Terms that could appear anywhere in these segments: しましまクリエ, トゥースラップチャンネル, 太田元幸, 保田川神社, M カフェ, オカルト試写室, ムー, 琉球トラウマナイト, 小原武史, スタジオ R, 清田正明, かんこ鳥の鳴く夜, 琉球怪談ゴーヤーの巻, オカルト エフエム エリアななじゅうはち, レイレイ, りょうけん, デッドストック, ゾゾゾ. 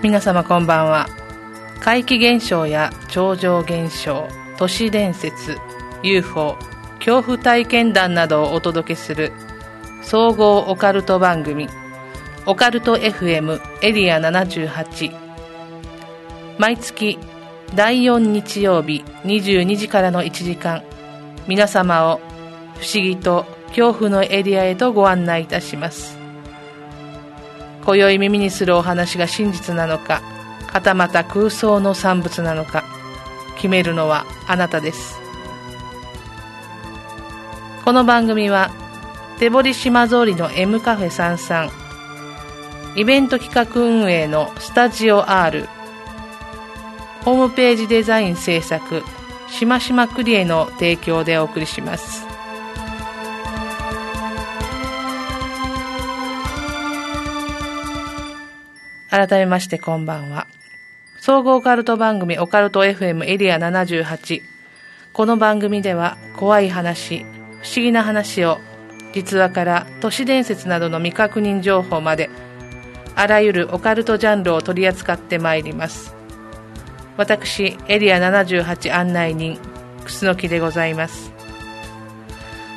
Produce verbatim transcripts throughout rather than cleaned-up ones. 皆様こんばんは。怪奇現象や超常現象、都市伝説、ユーフォー、恐怖体験談などをお届けする総合オカルト番組、オカルト エフエム エリアななじゅうはち、毎月だいよん日曜日にじゅうにじからのいちじかん、皆様を不思議と恐怖のエリアへとご案内いたします。今宵耳にするお話が真実なのか、はたまた空想の産物なのか、決めるのはあなたです。この番組は手堀島通りの M カフェさんじゅうさん、イベント企画運営のスタジオ R、 ホームページデザイン制作しましまクリエの提供でお送りします。改めましてこんばんは。総合オカルト番組オカルト エフエム エリアななじゅうはち。この番組では怖い話、不思議な話を、実話から都市伝説などの未確認情報まで、あらゆるオカルトジャンルを取り扱ってまいります。私、エリアななじゅうはち案内人、楠木でございます。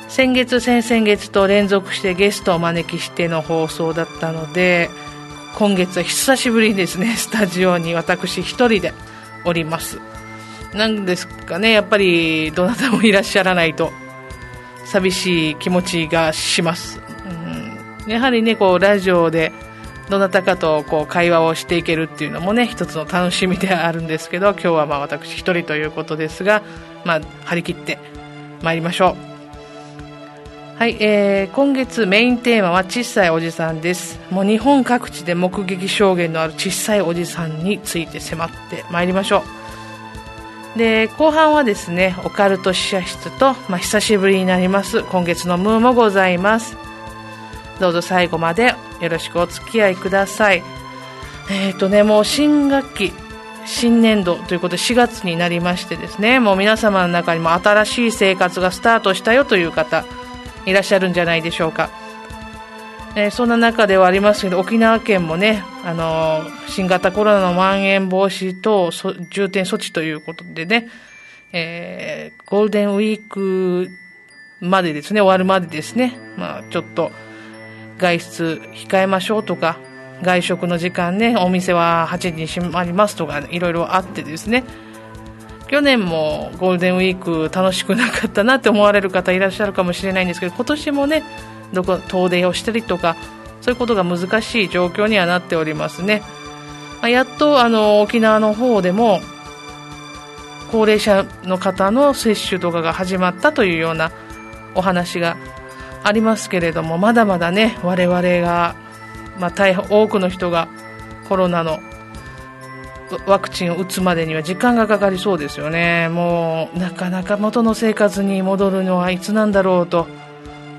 先月、先々月と連続してゲストをお招きしての放送だったので、今月は久しぶりにですね、スタジオに私一人でおります。なんですかね、やっぱりどなたもいらっしゃらないと寂しい気持ちがします、うん、やはりね、こうラジオでどなたかとこう会話をしていけるっていうのもね、一つの楽しみであるんですけど、今日はまあ私一人ということですが、まあ、張り切ってまいりましょう。はい、えー、今月メインテーマは小さいおじさんです。もう日本各地で目撃証言のある小さいおじさんについて迫ってまいりましょう。で、後半はですね、オカルト試写室と、まあ、久しぶりになります今月のムーもございます。どうぞ最後までよろしくお付き合いください。えーとね、もう新学期、新年度ということでしがつになりましてですね、もう皆様の中にも新しい生活がスタートしたよという方いらっしゃるんじゃないでしょうか。えー、そんな中ではありますけど、沖縄県もね、あのー、新型コロナのまん延防止等重点措置ということでね、えー、ゴールデンウィークまでですね、終わるまでですね、まあ、ちょっと外出控えましょうとか、外食の時間ね、お店ははちじに閉まりますとか、いろいろあってですね、去年もゴールデンウィーク楽しくなかったなって思われる方いらっしゃるかもしれないんですけど、今年もね、どこ遠出をしたりとか、そういうことが難しい状況にはなっておりますね。まあ、やっとあの沖縄の方でも高齢者の方の接種とかが始まったというようなお話がありますけれども、まだまだね、我々が、まあ、大変多くの人がコロナのワクチンを打つまでには時間がかかりそうですよね。もうなかなか元の生活に戻るのはいつなんだろうと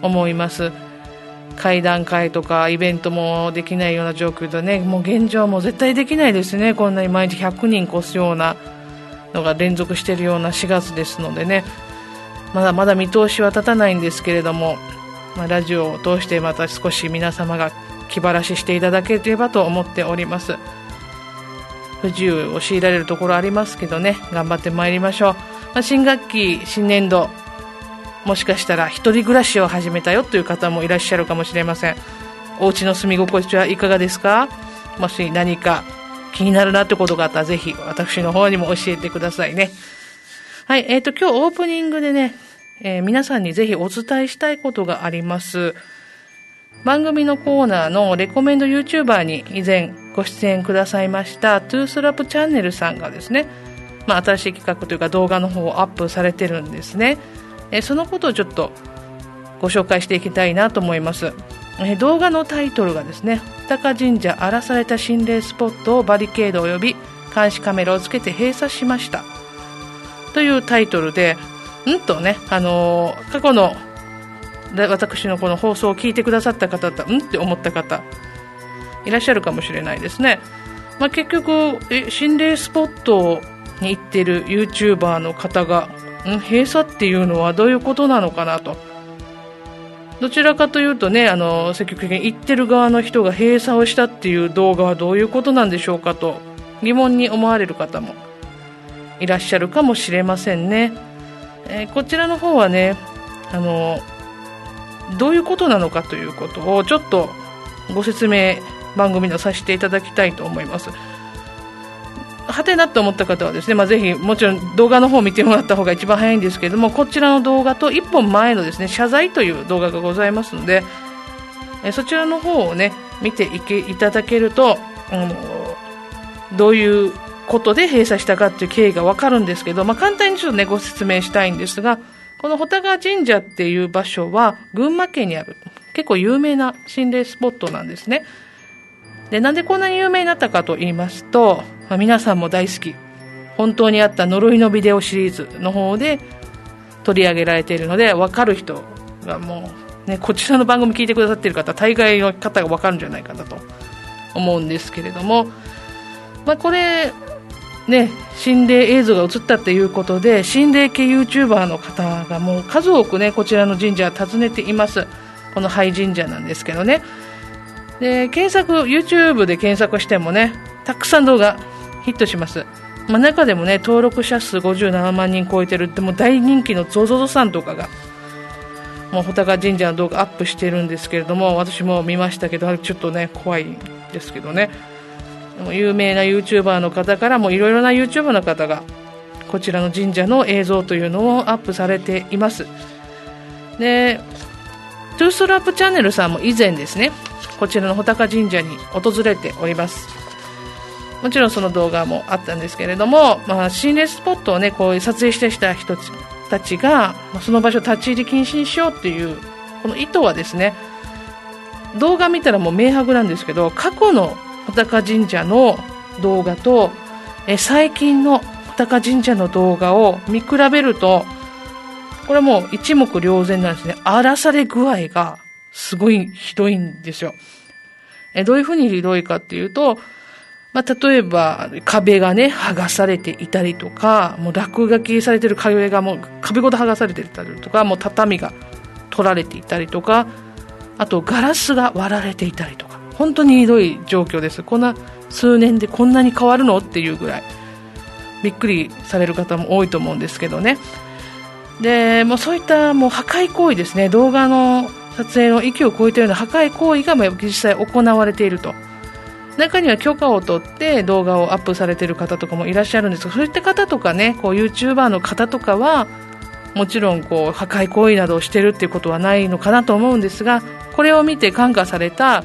思います。会談会とかイベントもできないような状況でね、もう現状はもう絶対できないですね。こんなに毎日ひゃくにん越すようなのが連続しているようなしがつですのでね、まだまだ見通しは立たないんですけれども、まあ、ラジオを通してまた少し皆様が気晴らししていただければと思っております。不自由を強いられるところありますけどね、頑張ってまいりましょう。まあ、新学期、新年度、もしかしたら一人暮らしを始めたよという方もいらっしゃるかもしれません。お家の住み心地はいかがですか？もし何か気になるなってことがあったら、ぜひ私の方にも教えてくださいね。はい、えっと今日オープニングでね、えー、皆さんにぜひお伝えしたいことがあります。番組のコーナーのレコメンド YouTuber に以前ご出演くださいましたトゥースラップチャンネルさんがですね、まあ、新しい企画というか動画の方をアップされてるんですね。えそのことをちょっとご紹介していきたいなと思います。え動画のタイトルがですね、二日神社荒らされた心霊スポットをバリケード及び監視カメラをつけて閉鎖しましたというタイトルで、んとね、あのー、過去の私のこの放送を聞いてくださった方だったんって思った方いらっしゃるかもしれないですね。まあ、結局え心霊スポットに行ってる YouTuber の方がん閉鎖っていうのはどういうことなのかなと。どちらかというとね、あの積極的に行ってる側の人が閉鎖をしたっていう動画はどういうことなんでしょうかと疑問に思われる方もいらっしゃるかもしれませんね。えー、こちらの方はね、あのどういうことなのかということをちょっとご説明番組でさせていただきたいと思います。はてなと思った方はですね、まあ、ぜひもちろん動画の方を見てもらった方が一番早いんですけれども、こちらの動画と一本前のですね、謝罪という動画がございますので、えそちらの方をね見ていけいただけると、うん、どういうことで閉鎖したかという経緯がわかるんですけど、まあ、簡単にちょっとねご説明したいんですが、この保田川神社っていう場所は群馬県にある結構有名な心霊スポットなんですね。で、なんでこんなに有名になったかと言いますと、まあ、皆さんも大好き本当にあった呪いのビデオシリーズの方で取り上げられているので、分かる人がもう、ね、こちらの番組聞いてくださっている方大概の方が分かるんじゃないかなと思うんですけれども、まあ、これ、ね、心霊映像が映ったということで心霊系 YouTuber の方がもう数多く、ね、こちらの神社を訪ねています。この廃神社なんですけどね、で検索 YouTube で検索してもねたくさん動画ヒットします。まあ、中でもね登録者数ごじゅうななまんにん超えてるってもう大人気の ゾゾゾ さんとかがもう保田川神社の動画アップしてるんですけれども、私も見ましたけどちょっとね怖いんですけどね、有名な YouTuber の方からもいろいろな YouTuber の方がこちらの神社の映像というのをアップされています。でトゥーストラップチャンネルさんも以前ですねこちらの保田川神社に訪れております。もちろんその動画もあったんですけれども、まあ、心霊スポットを、ね、こう撮影してきた人たちがその場所を立ち入り禁止にしようというこの意図はですね、動画見たらもう明白なんですけど、過去の保田川神社の動画とえ最近の保田川神社の動画を見比べるとこれはもう一目瞭然なんですね。荒らされ具合がすごいひどいんですよ。えどういうふうにひどいかっていうと、まあ、例えば壁がね剥がされていたりとか、もう落書きされてる壁がもう壁ごと剥がされていたりとか、もう畳が取られていたりとか、あとガラスが割られていたりとか、本当にひどい状況です。こんな数年でこんなに変わるのっていうぐらいびっくりされる方も多いと思うんですけどね。でもうそういったもう破壊行為ですね、動画の撮影の域を超えているような破壊行為が実際行われていると。中には許可を取って動画をアップされている方とかもいらっしゃるんですが、そういった方とかねこう YouTuber の方とかはもちろんこう破壊行為などをしているっていうことはないのかなと思うんですが、これを見て感化された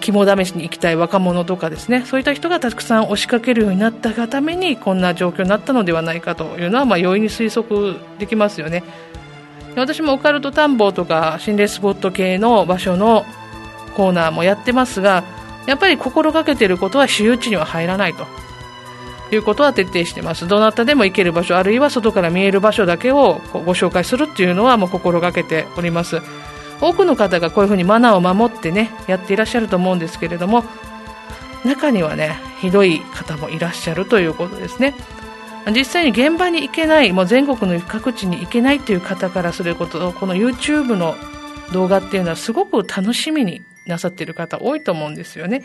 肝試しに行きたい若者とかですね、そういった人がたくさん押しかけるようになったがためにこんな状況になったのではないかというのは、まあ容易に推測できますよね。私もオカルト探訪とか心霊スポット系の場所のコーナーもやってますが、やっぱり心がけていることは私有地には入らないということは徹底しています。どなたでも行ける場所、あるいは外から見える場所だけをご紹介するっていうのはもう心がけております。多くの方がこういうふうにマナーを守ってねやっていらっしゃると思うんですけれども、中にはねひどい方もいらっしゃるということですね。実際に現場に行けない、もう全国の各地に行けないという方からすることを、この YouTube の動画っていうのはすごく楽しみになさっている方多いと思うんですよね。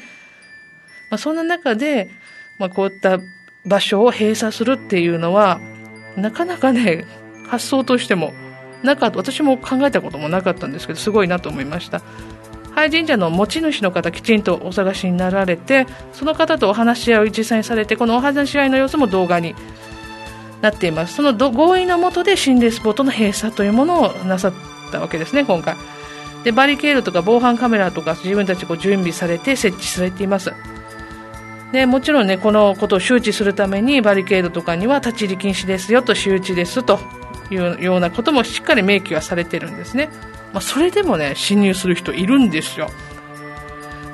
まあ、そんな中で、まあ、こういった場所を閉鎖するっていうのはなかなかね発想としてもなかった、私も考えたこともなかったんですけど、すごいなと思いました。廃神社の持ち主の方、きちんとお探しになられて、その方とお話し合いを実際にされて、このお話し合いの様子も動画になっています。その合意の下で心霊スポットの閉鎖というものをなさったわけですね、今回。でバリケードとか防犯カメラとか自分たちこう準備されて設置されています。でもちろんねこのことを周知するためにバリケードとかには立ち入り禁止ですよと、周知ですというようなこともしっかり明記はされてるんですね。まあ、それでもね侵入する人いるんですよ。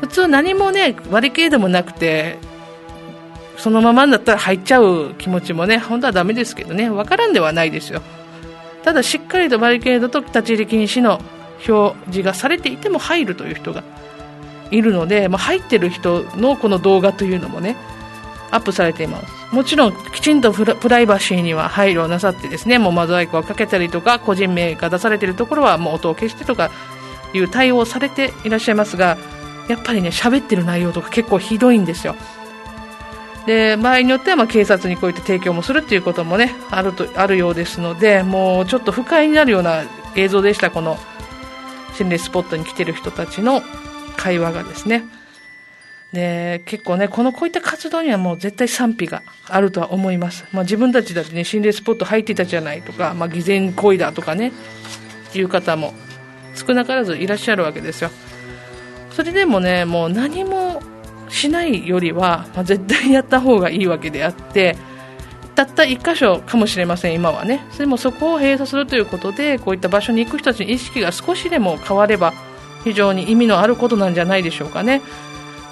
普通何もねバリケードもなくてそのままだったら入っちゃう気持ちもね本当はダメですけどね、分からんではないですよ。ただしっかりとバリケードと立ち入り禁止の表示がされていても入るという人がいるので、まあ、入ってる人のこの動画というのもねアップされています。もちろんきちんとプライバシーには配慮なさってですね、もうモザイクをかけたりとか、個人名が出されているところはもう音を消してとかいう対応をされていらっしゃいますが、やっぱりね、喋ってる内容とか結構ひどいんですよ。で、場合によってはまあ警察にこういった提供もするということもね、あると、あるようですので、もうちょっと不快になるような映像でした。この心霊スポットに来てる人たちの会話がですね。で、結構ね、このこういった活動にはもう絶対賛否があるとは思います。まあ、自分たちだってね、心霊スポット入ってたじゃないとか、まあ、偽善行為だとかねいう方も少なからずいらっしゃるわけですよ。それでもね、もう何もしないよりは、まあ、絶対やった方がいいわけであって、たったいっか所かもしれません今はね。それもそこを閉鎖するということで、こういった場所に行く人たちの意識が少しでも変われば非常に意味のあることなんじゃないでしょうかね。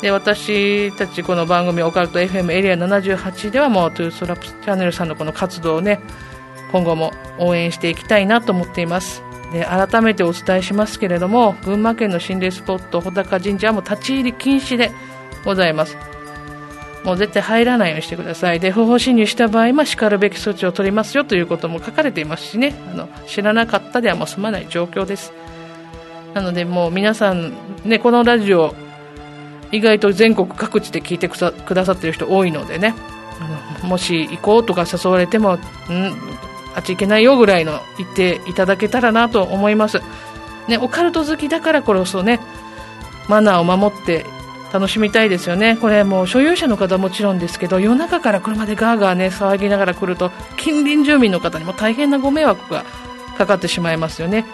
で、私たちこの番組オカルト エフエム エリアななじゅうはちではもうトゥーストラップチャンネルさんのこの活動をね、今後も応援していきたいなと思っています。で、改めてお伝えしますけれども、群馬県の心霊スポット穂高神社はもう立ち入り禁止でございます。もう絶対入らないようにしてください。で、不法侵入した場合はしかるべき措置を取りますよということも書かれていますしね、あの知らなかったではもう済まない状況です。なので、もう皆さんね、このラジオ意外と全国各地で聞いてくださっている人多いのでね、もし行こうとか誘われても、んあっち行けないよぐらいの言っていただけたらなと思います、ね。オカルト好きだからこそね、マナーを守って楽しみたいですよね。これもう所有者の方はもちろんですけど、夜中から車でガーガーね騒ぎながら来ると近隣住民の方にも大変なご迷惑がかかってしまいますよね。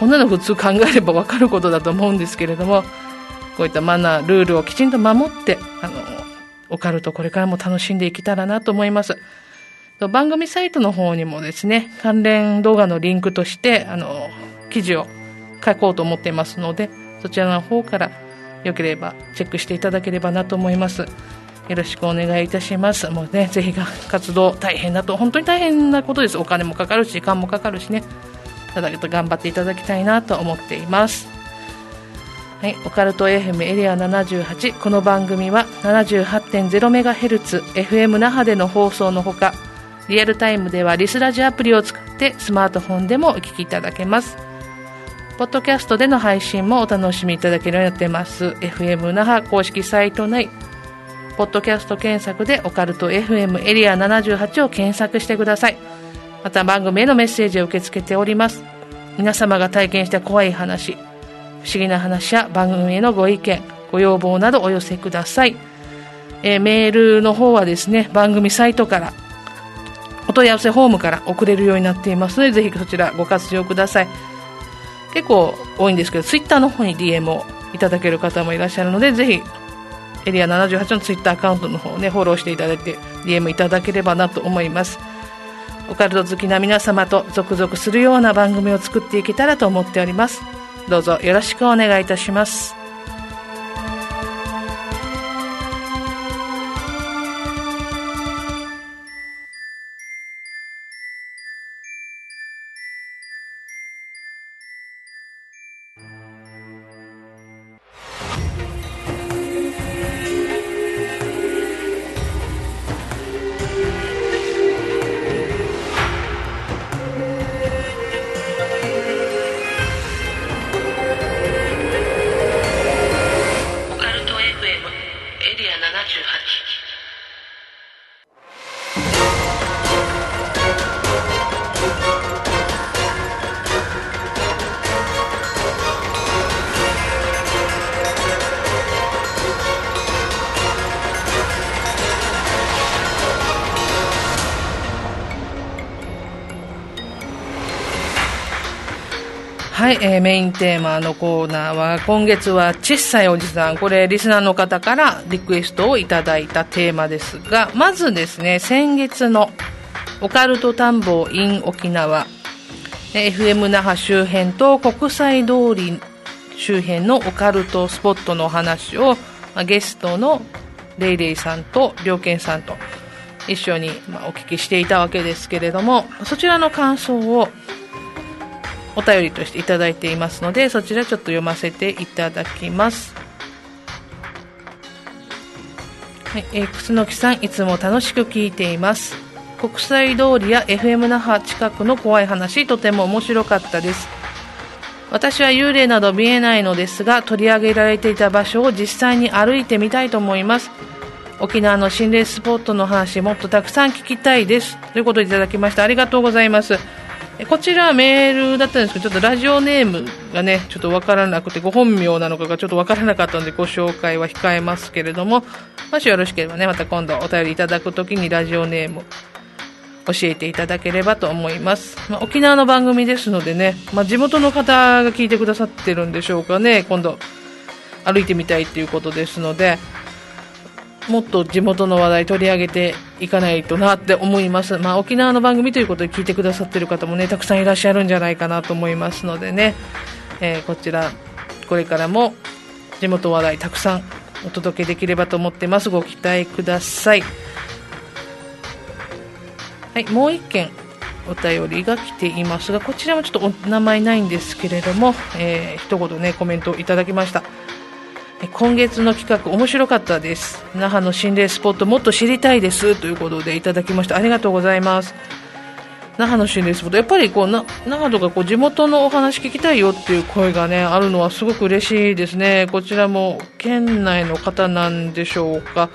こんなの普通考えれば分かることだと思うんですけれども、こういったマナールールをきちんと守って、あのオカルトこれからも楽しんでいけたらなと思います。番組サイトの方にもですね、関連動画のリンクとしてあの記事を書こうと思っていますので、そちらの方からよければチェックしていただければなと思います。よろしくお願いいたします。もうね、ぜひ活動大変だと、本当に大変なことです。お金もかかるし時間もかかるしね、ただ頑張っていただきたいなと思っています。はい、オカルト エフエム エリアななじゅうはち、この番組は ななじゅうはちてんゼロメガヘルツ エフエム 那覇での放送のほか、リアルタイムではリスラジアプリを使ってスマートフォンでもお聞きいただけます。ポッドキャストでの配信もお楽しみいただけるようになってます。 エフエム 那覇公式サイト内ポッドキャスト検索でオカルト エフエム エリアななじゅうはちを検索してください。また番組へのメッセージを受け付けております。皆様が体験した怖い話、不思議な話や番組へのご意見ご要望などお寄せください。えー、メールの方はですね、番組サイトからお問い合わせフォームから送れるようになっていますので、ぜひそちらご活用ください。結構多いんですけど、ツイッターの方に ディーエム をいただける方もいらっしゃるので、ぜひエリアななじゅうはちのツイッターアカウントの方をね、フォローしていただいて ディーエム いただければなと思います。オカルト好きな皆様とゾクゾクするような番組を作っていけたらと思っております。どうぞよろしくお願いいたします。はい、えー、メインテーマのコーナーは今月は小さいおじさん、これリスナーの方からリクエストをいただいたテーマですが、まずですね、先月のオカルト探訪 in 沖縄、えー、エフエム 那覇周辺と国際通り周辺のオカルトスポットの話を、まあ、ゲストのレイレイさんとりょうけんさんと一緒に、まあ、お聞きしていたわけですけれども、そちらの感想をお便りとしていただいていますので、そちらちょっと読ませていただきます。はい、えー、楠木さんいつも楽しく聞いています。国際通りや エフエム 那覇近くの怖い話、とても面白かったです。私は幽霊など見えないのですが、取り上げられていた場所を実際に歩いてみたいと思います。沖縄の心霊スポットの話、もっとたくさん聞きたいです、ということをいただきました。ありがとうございます。こちらメールだったんですけど、ちょっとラジオネームがねちょっとわからなくて、ご本名なのかがちょっとわからなかったのでご紹介は控えますけれども、もしよろしければね、また今度お便りいただくときにラジオネーム教えていただければと思います。まあ、沖縄の番組ですのでね、まあ、地元の方が聞いてくださってるんでしょうかね。今度歩いてみたいということですので、もっと地元の話題取り上げていかないとなって思います。まあ、沖縄の番組ということで聞いてくださっている方もねたくさんいらっしゃるんじゃないかなと思いますのでね、えー、こちらこれからも地元話題たくさんお届けできればと思ってます。ご期待ください。はい、もう一件お便りが来ていますが、こちらもちょっとお名前ないんですけれども、えー、一言ねコメントをいただきました。今月の企画面白かったです。那覇の心霊スポットもっと知りたいです、ということでいただきました。ありがとうございます。那覇の心霊スポット、やっぱりこうな那覇とかこう地元のお話聞きたいよっていう声がねあるのはすごく嬉しいですね。こちらも県内の方なんでしょうか。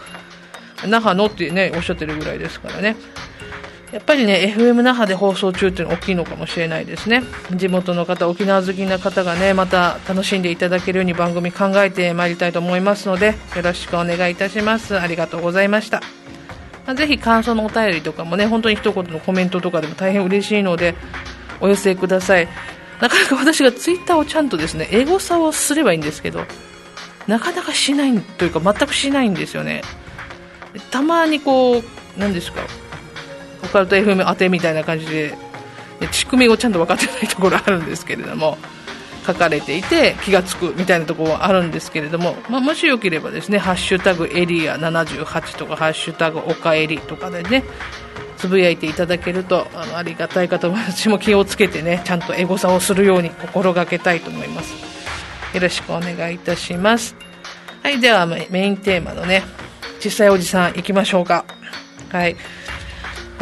那覇のってねおっしゃってるぐらいですからね、やっぱりね エフエム 那覇で放送中っていうのは大きいのかもしれないですね。地元の方、沖縄好きな方がねまた楽しんでいただけるように番組考えてまいりたいと思いますので、よろしくお願いいたします。ありがとうございました。ぜひ感想のお便りとかもね、本当に一言のコメントとかでも大変嬉しいのでお寄せください。なかなか私がツイッターをちゃんとですねエゴサをすればいいんですけど、なかなかしないというか全くしないんですよね。たまにこう何ですかオカルト エフエム 当てみたいな感じで仕組みをちゃんと分かってないところあるんですけれども、書かれていて気がつくみたいなところはあるんですけれども、まあ、もしよければですねハッシュタグエリアななじゅうはちとかハッシュタグおかえりとかでねつぶやいていただけると あの、ありがたいかと思います。私も気をつけてねちゃんとエゴサをするように心がけたいと思います。よろしくお願いいたします。はい、ではメインテーマのね小さいおじさんいきましょうか。はい、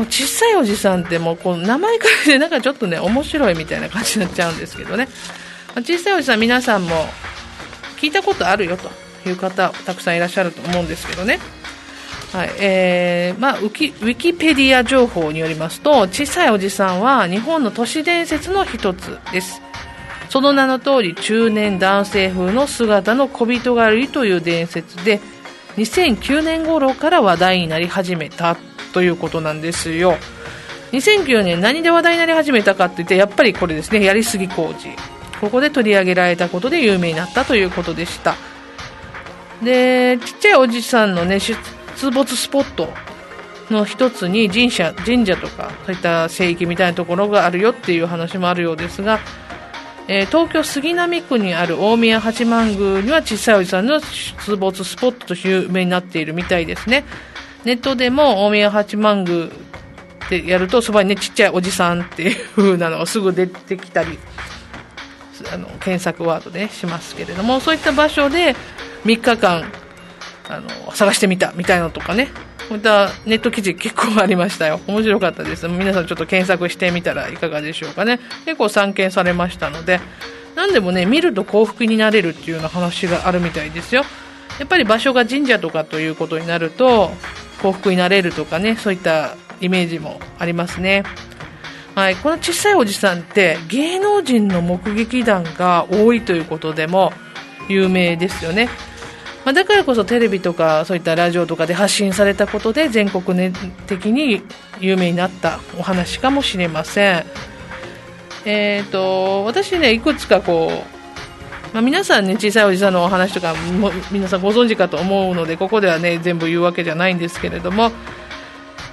小さいおじさんってもうこの名前からでなんかちょっとね面白いみたいな感じになっちゃうんですけどね、小さいおじさん皆さんも聞いたことあるよという方たくさんいらっしゃると思うんですけどね、はい、えーまあ、ウ, キウィキペディア情報によりますと、小さいおじさんは日本の都市伝説の一つです。その名の通り中年男性風の姿の小人がいるという伝説で、にせんきゅうねん頃から話題になり始めたということなんですよ。にせんきゅうねん何で話題になり始めたかって言って、やっぱりこれですね、やりすぎ工事、ここで取り上げられたことで有名になったということでした。で、ちっちゃいおじさんのね出没スポットの一つに神社、神社とかそういった聖域みたいなところがあるよっていう話もあるようですが、えー、東京杉並区にある大宮八幡宮には小さいおじさんの出没スポットとして有名になっているみたいですね。ネットでも大宮八幡宮ってやるとそばにねちっちゃいおじさんっていう風なのがすぐ出てきたり、あの検索ワードで、ね、しますけれども、そういった場所でみっかかんあの探してみたみたいなのとかね、こういったネット記事結構ありましたよ。面白かったです。皆さんちょっと検索してみたらいかがでしょうかね。結構散見されましたので、何でもね見ると幸福になれるっていうような話があるみたいですよ。やっぱり場所が神社とかということになると幸福になれるとかね、そういったイメージもありますね。はい、この小さいおじさんって芸能人の目撃談が多いということでも有名ですよね。まあ、だからこそテレビとかそういったラジオとかで発信されたことで全国的に有名になったお話かもしれません。えーと、私ねいくつかこうまあ、皆さんね小さいおじさんのお話とかも皆さんご存知かと思うので、ここではね全部言うわけじゃないんですけれども、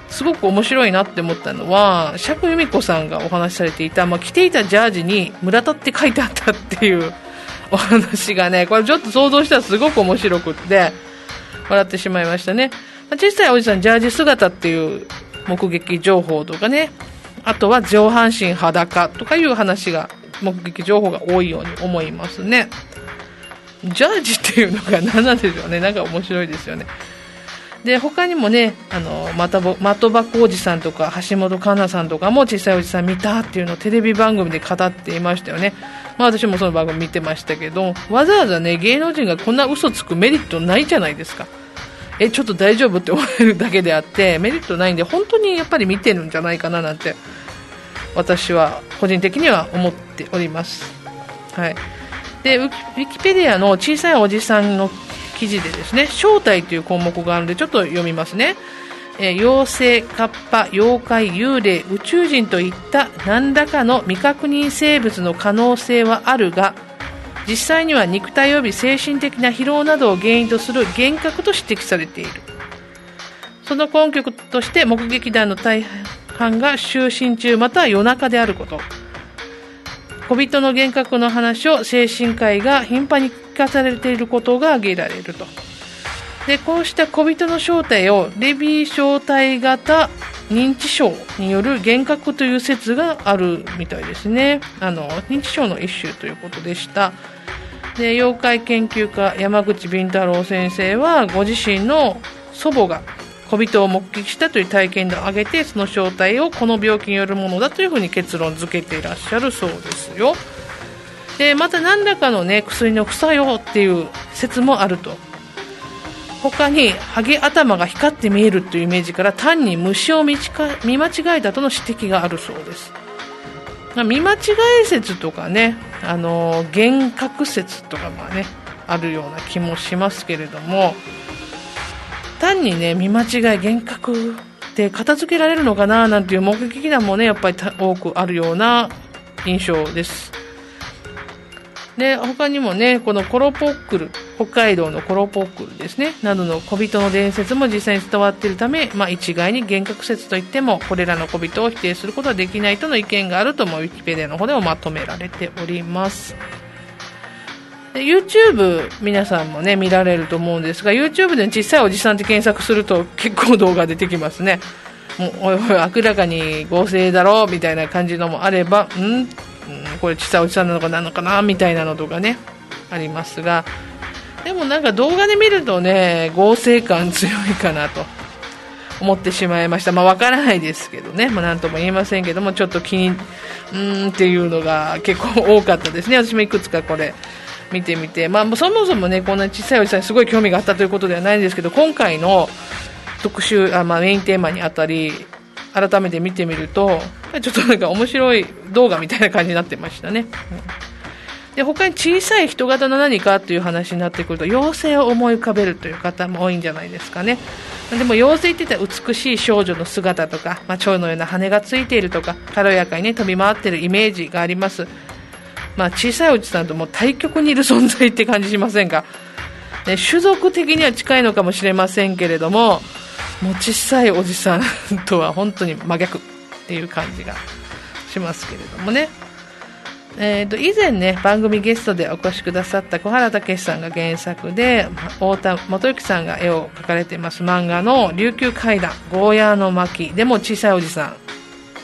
すごく面白いなって思ったのは釈由美子さんがお話しされていた、まあ、着ていたジャージに村田って書いてあったっていうお話がね、これちょっと想像したらすごく面白くって笑ってしまいましたね。まあ、小さいおじさんジャージ姿っていう目撃情報とかね、あとは上半身裸とかいう話が目撃情報が多いように思いますね。ジャージっていうのが何なんでしょうね、なんか面白いですよね。で他にもね、あの的箱おじさんとか橋本環奈さんとかも小さいおじさん見たっていうのをテレビ番組で語っていましたよね。まあ、私もその番組見てましたけど、わざわざね芸能人がこんな嘘つくメリットないじゃないですか。えちょっと大丈夫って思えるだけであってメリットないんで、本当にやっぱり見てるんじゃないかななんて私は個人的には思っております。はい、でウィキペディアの小さいおじさんの記事でですね、正体という項目があるのでちょっと読みますね。えー、妖精、カッパ、妖怪、幽霊、宇宙人といった何らかの未確認生物の可能性はあるが、実際には肉体及び精神的な疲労などを原因とする幻覚と指摘されている。その根拠として目撃談の大半が就寝中または夜中であること、小人の幻覚の話を精神科医が頻繁に聞かされていることが挙げられると。でこうした小人の正体をレビー小体型認知症による幻覚という説があるみたいですね。あの認知症の一種ということでした。で妖怪研究家山口敏太郎先生はご自身の祖母が小人を目撃したという体験談を挙げて、その正体をこの病気によるものだというふうに結論付けていらっしゃるそうですよ。でまた何らかの、ね、薬の副作用っていう説もあると。他にハゲ頭が光って見えるというイメージから単に虫を見間違えたとの指摘があるそうです。見間違え説とかね、あの幻覚説とかも、ね、あるような気もしますけれども、単にね見間違い幻覚って片付けられるのかななんていう目撃談もねやっぱり多くあるような印象です。で他にもねこのコロポックル、北海道のコロポックルですねなどの小人の伝説も実際に伝わっているため、まあ、一概に幻覚説といってもこれらの小人を否定することはできないとの意見があるともウィキペディアの方でもまとめられております。YouTube 皆さんもね見られると思うんですが、 YouTube で小さいおじさんって検索すると結構動画出てきますね。もうおいおい明らかに合成だろうみたいな感じのもあれば、んこれ小さいおじさんなのかなのかなみたいなのとかねありますが、でもなんか動画で見るとね合成感強いかなと思ってしまいました。まあ、分からないですけどね、まあ、なんとも言えませんけども、ちょっと気にうーんっていうのが結構多かったですね。私もいくつかこれ見てみて、まあ、そもそもねこんな小さいおじさんにすごい興味があったということではないんですけど、今回の特集あ、まあ、メインテーマにあたり改めて見てみるとちょっとなんか面白い動画みたいな感じになってましたね。で他に小さい人型の何かという話になってくると、妖精を思い浮かべるという方も多いんじゃないですかね。でも妖精って言ったら美しい少女の姿とか、まあ、蝶のような羽がついているとか軽やかに、ね、飛び回っているイメージがあります。まあ、小さいおじさんともう対極にいる存在って感じしませんか、ね、種族的には近いのかもしれませんけれども、もう小さいおじさんとは本当に真逆っていう感じがしますけれどもね。えーと、以前ね番組ゲストでお越しくださった小原武史さんが原作で太田元幸さんが絵を描かれています漫画の琉球怪談ゴーヤーの巻でも小さいおじさん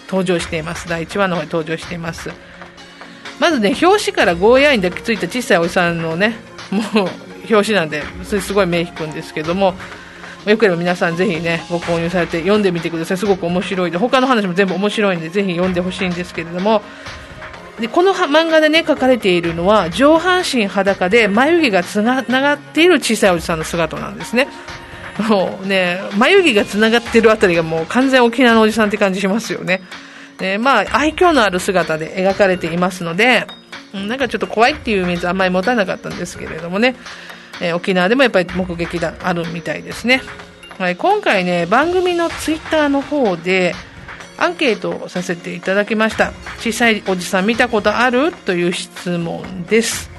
登場しています。だいいちわの方に登場しています。まずね表紙からゴーヤーに抱きついた小さいおじさんのねもう表紙なんですごい目引くんですけども、よければ皆さんぜひねご購入されて読んでみてください。すごく面白いで、他の話も全部面白いんでぜひ読んでほしいんですけれども、でこの漫画でね書かれているのは上半身裸で眉毛がつながっている小さいおじさんの姿なんですね。もうね眉毛がつながっているあたりがもう完全沖縄のおじさんって感じしますよね。えーまあ、愛嬌のある姿で描かれていますので、なんかちょっと怖いっていうイメージあんまり持たなかったんですけれどもね、えー、沖縄でもやっぱり目撃談あるみたいですね。はい、今回ね番組のツイッターの方でアンケートをさせていただきました。小さいおじさん見たことある？という質問です、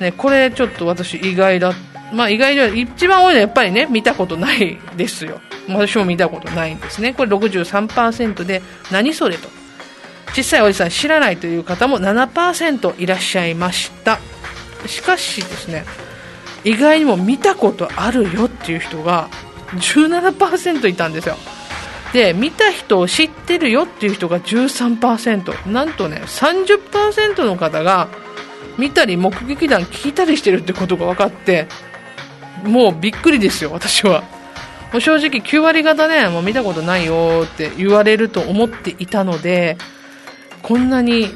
ね、これちょっと私意外だ、まあ、意外で一番多いのはやっぱりね見たことないですよ。私も見たことないんですね。これ ろくじゅうさんパーセント で何それと小さいおじさん知らないという方も ななパーセント いらっしゃいました。しかしですね意外にも見たことあるよっていう人が じゅうななパーセント いたんですよ。で見た人を知ってるよっていう人が じゅうさんパーセント、 なんとね さんじゅっパーセント の方が見たり目撃談聞いたりしてるってことが分かって、もうびっくりですよ私は。もう正直きゅう割方ね、もう見たことないよって言われると思っていたので、こんなに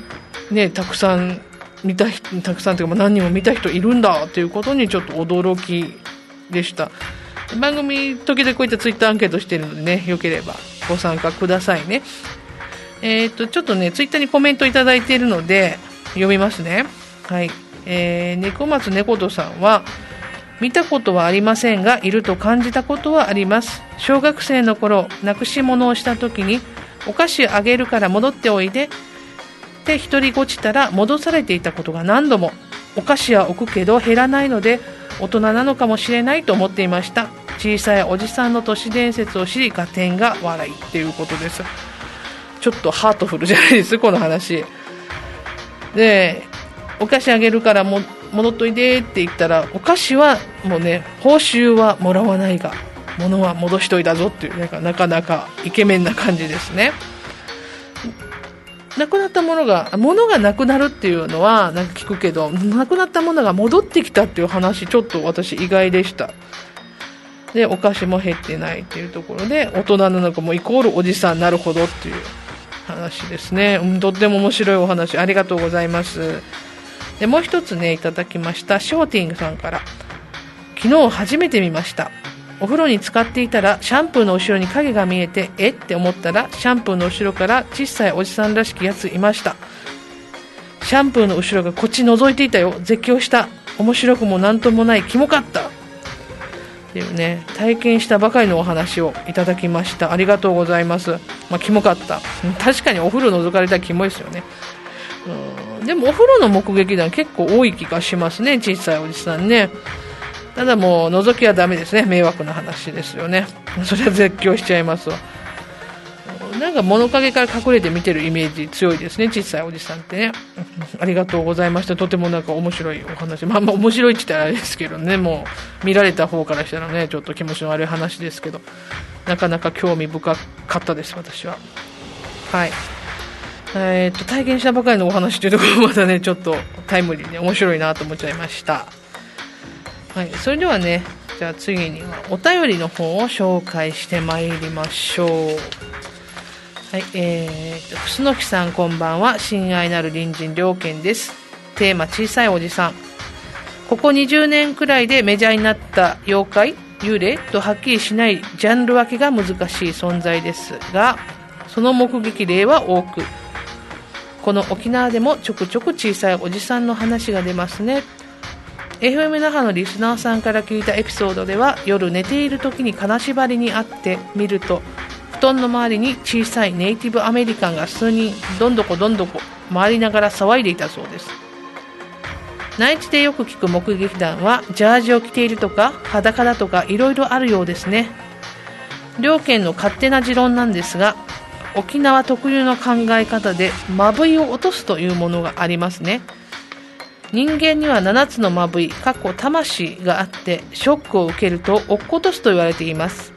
ねたくさん見た人、たくさんというか何人も見た人いるんだということにちょっと驚きでした。番組時々こういったツイッターアンケートしてるのでね、よければご参加くださいね。えー、っとちょっとねツイッターにコメントいただいているので読みますね。はい、えー、猫松猫人さんは、見たことはありませんがいると感じたことはあります。小学生の頃、なくし物をした時にお菓子あげるから戻っておいでって一人ごちたら戻されていたことが何度も。お菓子は置くけど減らないので大人なのかもしれないと思っていました。小さいおじさんの都市伝説を知り合点が笑いっていうことです。ちょっとハートフルじゃないですこの話で。お菓子あげるからも戻っといでって言ったら、お菓子はもうね、報酬はもらわないが物は戻しといたぞっていう、なんかなかなかイケメンな感じですね。なくなったものが物がなくなるっていうのはなんか聞くけど、なくなったものが戻ってきたっていう話、ちょっと私意外でした。でお菓子も減ってないっていうところで、大人なのかもイコールおじさん、なるほどっていう話ですね。うん、とっても面白いお話ありがとうございます。でもう一つねいただきました。ショーティングさんから、昨日初めて見ました。お風呂に浸かっていたらシャンプーの後ろに影が見えて、えって思ったらシャンプーの後ろから小さいおじさんらしきやついました。シャンプーの後ろがこっち覗いていたよ、絶叫した、面白くもなんともない、キモかったっていうね、体験したばかりのお話をいただきました。ありがとうございます。まあ、キモかった、確かにお風呂覗かれたらキモいですよね。うん、でもお風呂の目撃談結構多い気がしますね、小さいおじさんね。ただもう覗きはダメですね、迷惑な話ですよね。それは絶叫しちゃいますわ。なんか物陰から隠れて見てるイメージ強いですね、小さいおじさんってね。ありがとうございました。とてもなんか面白いお話、まあまあ面白いって言ったらあれですけどね、もう見られた方からしたらねちょっと気持ちの悪い話ですけど、なかなか興味深かったです私は。はい、えー、っと体験したばかりのお話というところがまたねちょっとタイムリーで面白いなと思っちゃいました。はい、それではね、じゃあ次にお便りの方を紹介してまいりましょう。はい、えー、楠木さんこんばんは。親愛なる隣人良犬です。テーマ小さいおじさん。ここにじゅうねんくらいでメジャーになった妖怪幽霊とはっきりしないジャンル分けが難しい存在ですが、その目撃例は多く、この沖縄でもちょくちょく小さいおじさんの話が出ますね。 エフエム 那覇のリスナーさんから聞いたエピソードでは、夜寝ている時に金縛りにあって見ると、布団の周りに小さいネイティブアメリカンが数人どんどこどんどこ回りながら騒いでいたそうです。内地でよく聞く目撃談はジャージを着ているとか裸だとかいろいろあるようですね。両県の勝手な持論なんですが、沖縄特有の考え方でまぶいを落とすというものがありますね。人間にはななつのまぶいかっこ魂があって、ショックを受けると落っことすと言われています。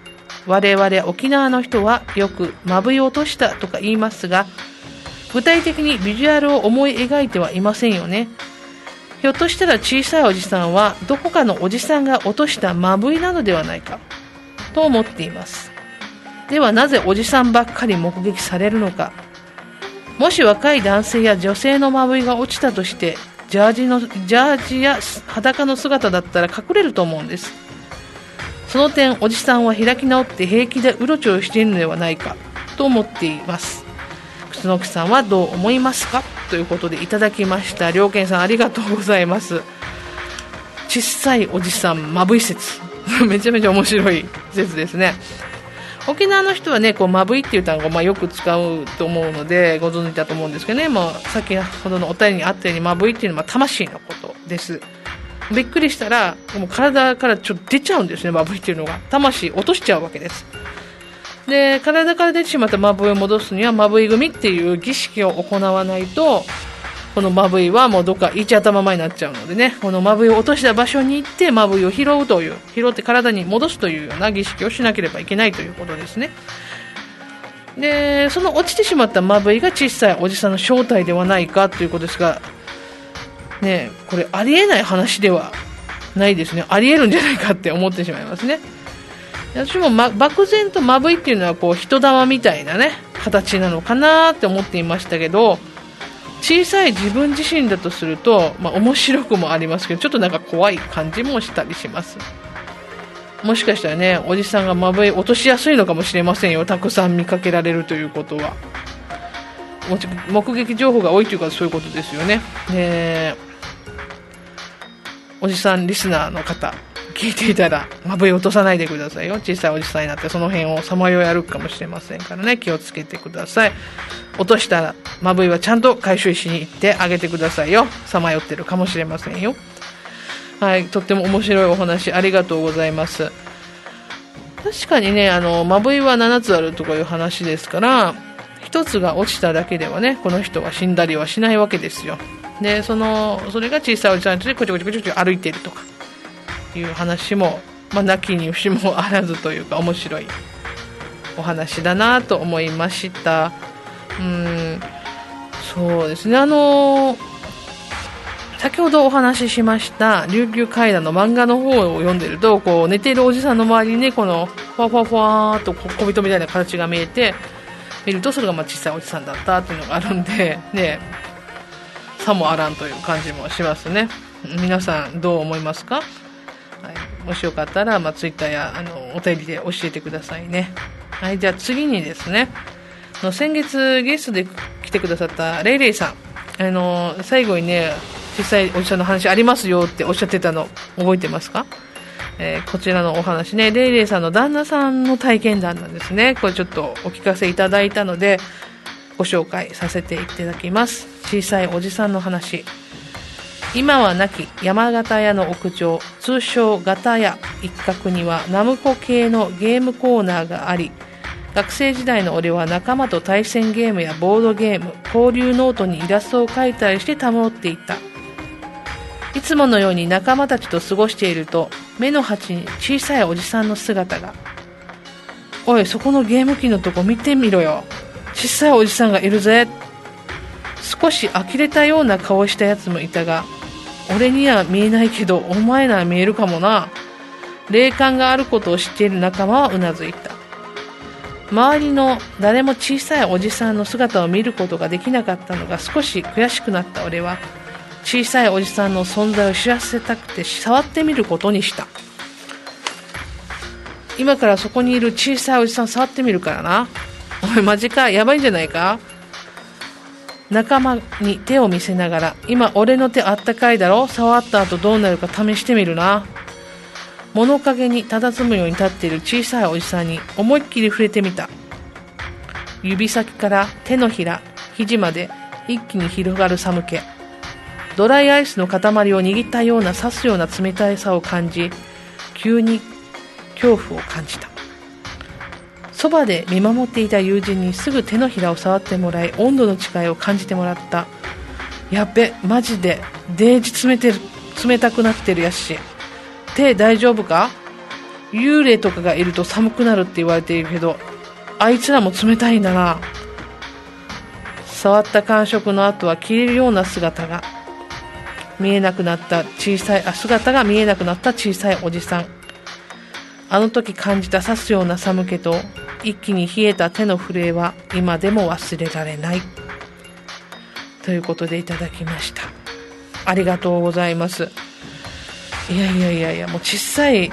我々沖縄の人はよくまぶいを落としたとか言いますが、具体的にビジュアルを思い描いてはいませんよね。ひょっとしたら小さいおじさんはどこかのおじさんが落としたまぶいなのではないかと思っています。ではなぜおじさんばっかり目撃されるのか。もし若い男性や女性のまぶいが落ちたとして、ジャージのジャージや裸の姿だったら隠れると思うんです。その点おじさんは開き直って平気でうろちょろしているのではないかと思っています。楠木さんはどう思いますかということでいただきました。良健さんありがとうございます。小さいおじさんまぶい説めちゃめちゃ面白い説ですね。沖縄の人はね、こうまぶいっていう単語をまあよく使うと思うのでご存知だと思うんですけどね、まあ、先ほどのお便りにあったようにまぶいっていうのは魂のことです。びっくりしたらもう体からちょっと出ちゃうんですね、まぶいっていうのが。魂落としちゃうわけです。で、体から出てしまったまぶいを戻すにはまぶい組っていう儀式を行わないと、このまぶいはもうどっかいち頭前になっちゃうのでね、このまぶいを落とした場所に行ってまぶいを拾うという、拾って体に戻すというような儀式をしなければいけないということですね。で、その落ちてしまったまぶいが小さいおじさんの正体ではないかということですが、ね、これありえない話ではないですね。ありえるんじゃないかって思ってしまいますね。私も、ま、漠然とまぶいっていうのはこう人玉みたいなね形なのかなって思っていましたけど、小さい自分自身だとすると、まあ、面白くもありますけど、ちょっとなんか怖い感じもしたりします。もしかしたらね、おじさんがまぶい落としやすいのかもしれませんよ。たくさん見かけられるということは目撃情報が多いというか、そういうことですよね。えー、おじさんリスナーの方、聞いていたらまぶい落とさないでくださいよ。小さいおじさんになってその辺をさまよい歩くかもしれませんからね、気をつけてください。落としたらまぶいはちゃんと回収しに行ってあげてくださいよ。さまよってるかもしれませんよ。はい、とっても面白いお話ありがとうございます。確かにね、あのまぶいはななつあるとかいう話ですから、ひとつが落ちただけではね、この人は死んだりはしないわけですよ。で、そのそれが小さいおじさんたちでこちょこちょこちょ歩いてるとかいう話も、まあ、なきにしもあらずというか、面白いお話だなと思いました。うーん、そうですね、あの先ほどお話ししました琉球怪談の漫画の方を読んでると、こう寝ているおじさんの周りにね、このふわふわふわっと小人みたいな形が見えて見ると、それがまあ小さいおじさんだったっていうのがあるんでね、さもあらんという感じもしますね。皆さんどう思いますか？はい、もしよかったら、まあ、ツイッターやあのお便りで教えてくださいね。はい、じゃあ次にですね、あの先月ゲストで来てくださったレイレイさん、あの最後にね、小さいおじさんの話ありますよっておっしゃってたの覚えてますか？えー、こちらのお話ね、レイレイさんの旦那さんの体験談なんですね。これちょっとお聞かせいただいたのでご紹介させていただきます。小さいおじさんの話。今は亡き山形屋の屋上、通称形屋一角にはナムコ系のゲームコーナーがあり、学生時代の俺は仲間と対戦ゲームやボードゲーム、交流ノートにイラストを描いたりして保っていた。いつものように仲間たちと過ごしていると、目の端に小さいおじさんの姿が。おい、そこのゲーム機のとこ見てみろよ、小さいおじさんがいるぜ。少し呆れたような顔したやつもいたが、俺には見えないけどお前なら見えるかもな。霊感があることを知っている仲間はうなずいた。周りの誰も小さいおじさんの姿を見ることができなかったのが少し悔しくなった俺は、小さいおじさんの存在を知らせたくて触ってみることにした。今からそこにいる小さいおじさん触ってみるからな。お前マジか、やばいんじゃないか。仲間に手を見せながら、今俺の手あったかいだろ、触った後どうなるか試してみるな。物陰に佇むように立っている小さいおじさんに思いっきり触れてみた。指先から手のひら、肘まで一気に広がる寒気。ドライアイスの塊を握ったような刺すような冷たいさを感じ、急に恐怖を感じた。そばで見守っていた友人にすぐ手のひらを触ってもらい、温度の違いを感じてもらった。やっべ、マジでデージ冷てる、冷たくなってるやし、手大丈夫か？幽霊とかがいると寒くなるって言われているけど、あいつらも冷たいんだな。触った感触の後は消えるような姿が見えなくなった小さいあ姿が見えなくなった小さいおじさん。あの時感じた刺すような寒気と一気に冷えた手の震えは今でも忘れられない、ということでいただきました。ありがとうございます。いやいやいやいや、もう小さい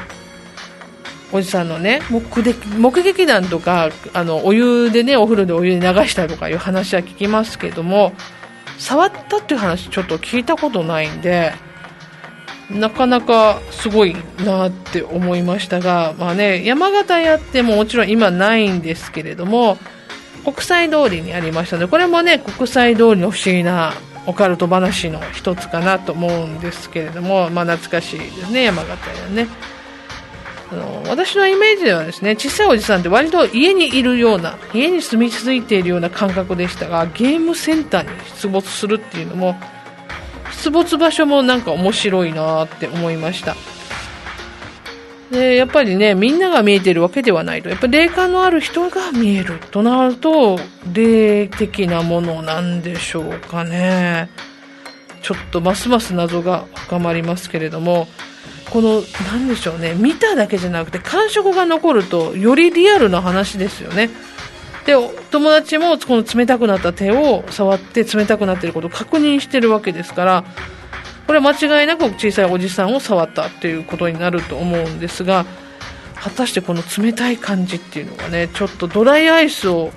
おじさんのね、目撃、目撃談とか、あのお湯でね、お風呂でお湯で流したとかいう話は聞きますけども、触ったっていう話ちょっと聞いたことないんで、なかなかすごいなって思いましたが、まあね、山形屋ってももちろん今ないんですけれども、国際通りにありましたので、これもね、国際通りの不思議なオカルト話の一つかなと思うんですけれども、まあ懐かしいですね、山形屋ね。あの私のイメージではですね、小さいおじさんって割と家にいるような、家に住み着いているような感覚でしたが、ゲームセンターに出没するっていうのも、出没場所もなんか面白いなって思いました。で、やっぱりね、みんなが見えてるわけではないと、やっぱり霊感のある人が見えるとなると、霊的なものなんでしょうかね。ちょっとますます謎が深まりますけれども、この何でしょうね、見ただけじゃなくて感触が残るとよりリアルな話ですよね。で友達もこの冷たくなった手を触って冷たくなっていることを確認しているわけですから、これは間違いなく小さいおじさんを触ったということになると思うんですが、果たしてこの冷たい感じっていうのがね、ちょっとドライアイスを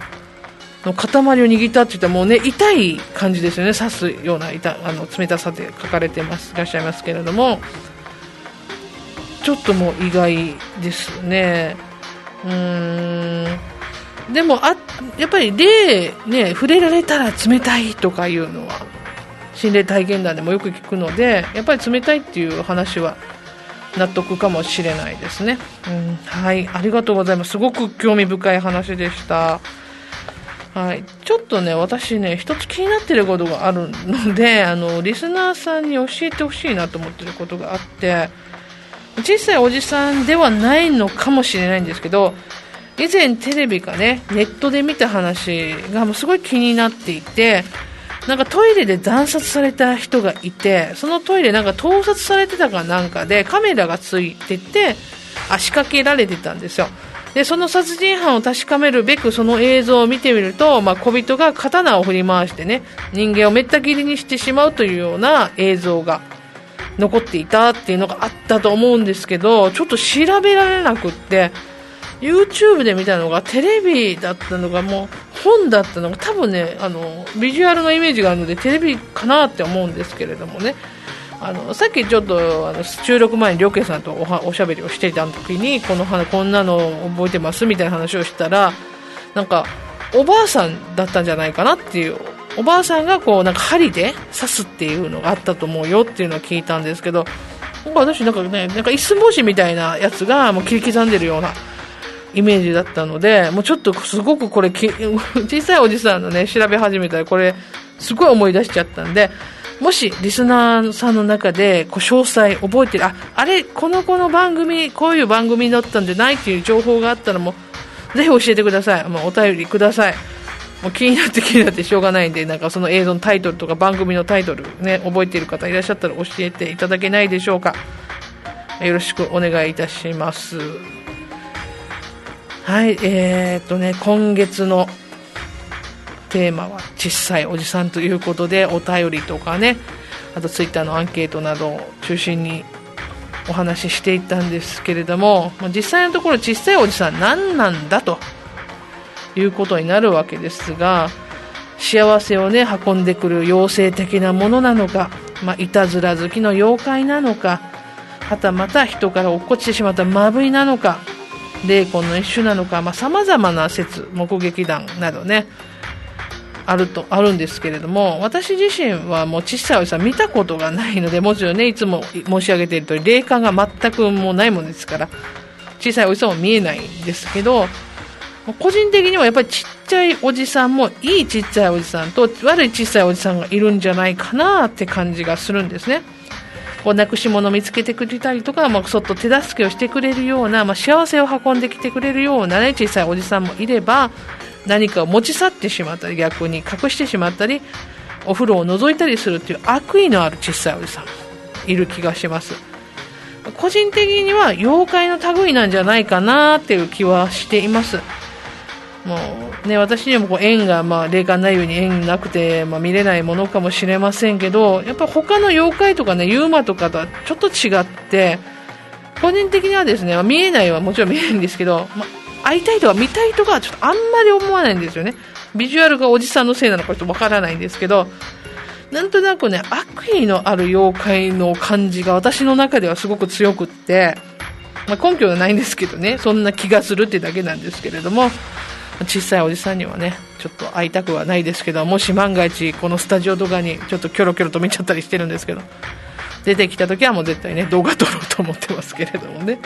の塊を握ったって言ったらもうね、痛い感じですよね。刺すような痛あの冷たさで書かれていらっしゃいますけれども、ちょっともう意外ですね。うーん、でもあやっぱり例、ね、触れられたら冷たいとかいうのは心霊体験談でもよく聞くので、やっぱり冷たいっていう話は納得かもしれないですね。うん、はい、ありがとうございます。すごく興味深い話でした。はい、ちょっとね私ね一つ気になっていることがあるので、あのリスナーさんに教えてほしいなと思っていることがあって、小さいおじさんではないのかもしれないんですけど、以前テレビかねネットで見た話がもうすごい気になっていて、なんかトイレで惨殺された人がいて、そのトイレなんか盗撮されてたかなんかでカメラがついてて仕掛けられてたんですよ。でその殺人犯を確かめるべくその映像を見てみると、まあ、小人が刀を振り回してね人間をめった切りにしてしまうというような映像が残っていたっていうのがあったと思うんですけど、ちょっと調べられなくって YouTube で見たのがテレビだったのがもう本だったのが多分ねあのビジュアルのイメージがあるのでテレビかなって思うんですけれどもね、あのさっきちょっとあの収録前にりょうけさんと お, おしゃべりをしていた時にこのこんなの覚えてますみたいな話をしたら、なんかおばあさんだったんじゃないかなっていう、おばあさんがこうなんか針で刺すっていうのがあったと思うよっていうのを聞いたんですけど、なんか私なんかねなんか一寸法師みたいなやつがもう切り刻んでるようなイメージだったので、もうちょっとすごくこれ小さいおじさんのね調べ始めたらこれすごい思い出しちゃったんで、もしリスナーさんの中でこう詳細覚えてる、あ、あれこの子の番組こういう番組だったんじゃないっていう情報があったらもうぜひ教えてください。もうお便りください。もう気になって気になってしょうがないんで、なんかその映像のタイトルとか番組のタイトルね覚えている方いらっしゃったら教えていただけないでしょうか。よろしくお願いいたします。はい、えーっとね今月のテーマは小さいおじさんということで、お便りとかねあとツイッターのアンケートなどを中心にお話ししていたんですけれども、実際のところ小さいおじさん何なんだということになるわけですが、幸せをね運んでくる妖精的なものなのか、まあ、いたずら好きの妖怪なのか、はたまた人から落っこちてしまったマブイなのか、霊魂の一種なのか、まあ、様々な説目撃談などねあるとあるんですけれども、私自身はもう小さいおじさん見たことがないので、もちろんねいつも申し上げているとおり霊感が全くもうないものですから小さいおじさんも見えないんですけど、個人的にはやっぱりちっちゃいおじさんもいいちっちゃいおじさんと悪いちっちゃいおじさんがいるんじゃないかなって感じがするんですね。こうなくし物を見つけてくれたりとか、まあ、そっと手助けをしてくれるような、まあ、幸せを運んできてくれるような、ね、小さいおじさんもいれば、何かを持ち去ってしまったり逆に隠してしまったりお風呂を覗いたりするという悪意のある小さいおじさんいる気がします。個人的には妖怪の類なんじゃないかなっていう気はしています。もうね、私にもこう縁が、まあ、霊感ないように縁なくて、まあ、見れないものかもしれませんけど、やっぱり他の妖怪とかねユーマとかとはちょっと違って個人的にはですね、見えないはもちろん見えないんですけど、まあ会いたいとか見たいとかはちょっとあんまり思わないんですよね。ビジュアルがおじさんのせいなのかちょっとわからないんですけど、なんとなくね悪意のある妖怪の感じが私の中ではすごく強くって、まあ、根拠はないんですけどね、そんな気がするってだけなんですけれども、小さいおじさんにはねちょっと会いたくはないですけど、もし万が一このスタジオとかにちょっとキョロキョロと見ちゃったりしてるんですけど、出てきた時はもう絶対ね動画撮ろうと思ってますけれどもね。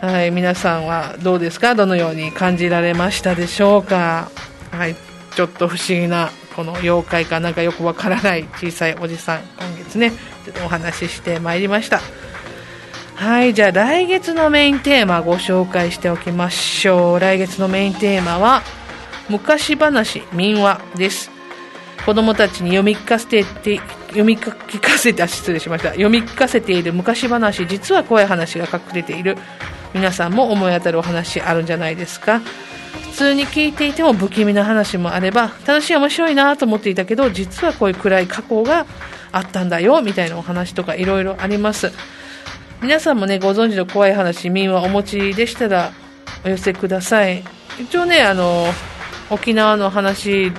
はい、皆さんはどうですか？どのように感じられましたでしょうか？はい、ちょっと不思議なこの妖怪かなんかよくわからない小さいおじさん、今月ねちょっとお話ししてまいりました。はい、じゃあ来月のメインテーマご紹介しておきましょう。来月のメインテーマは昔話民話です。子供たちに読み聞かせてて読み聞かせて失礼しました読み聞かせている昔話、実は怖い話が隠れている。皆さんも思い当たるお話あるんじゃないですか。普通に聞いていても不気味な話もあれば、楽しい面白いなと思っていたけど実はこういう暗い過去があったんだよみたいなお話とかいろいろあります。皆さんもね、ご存知の怖い話民話お持ちでしたらお寄せください。一応ね、あの沖縄の話、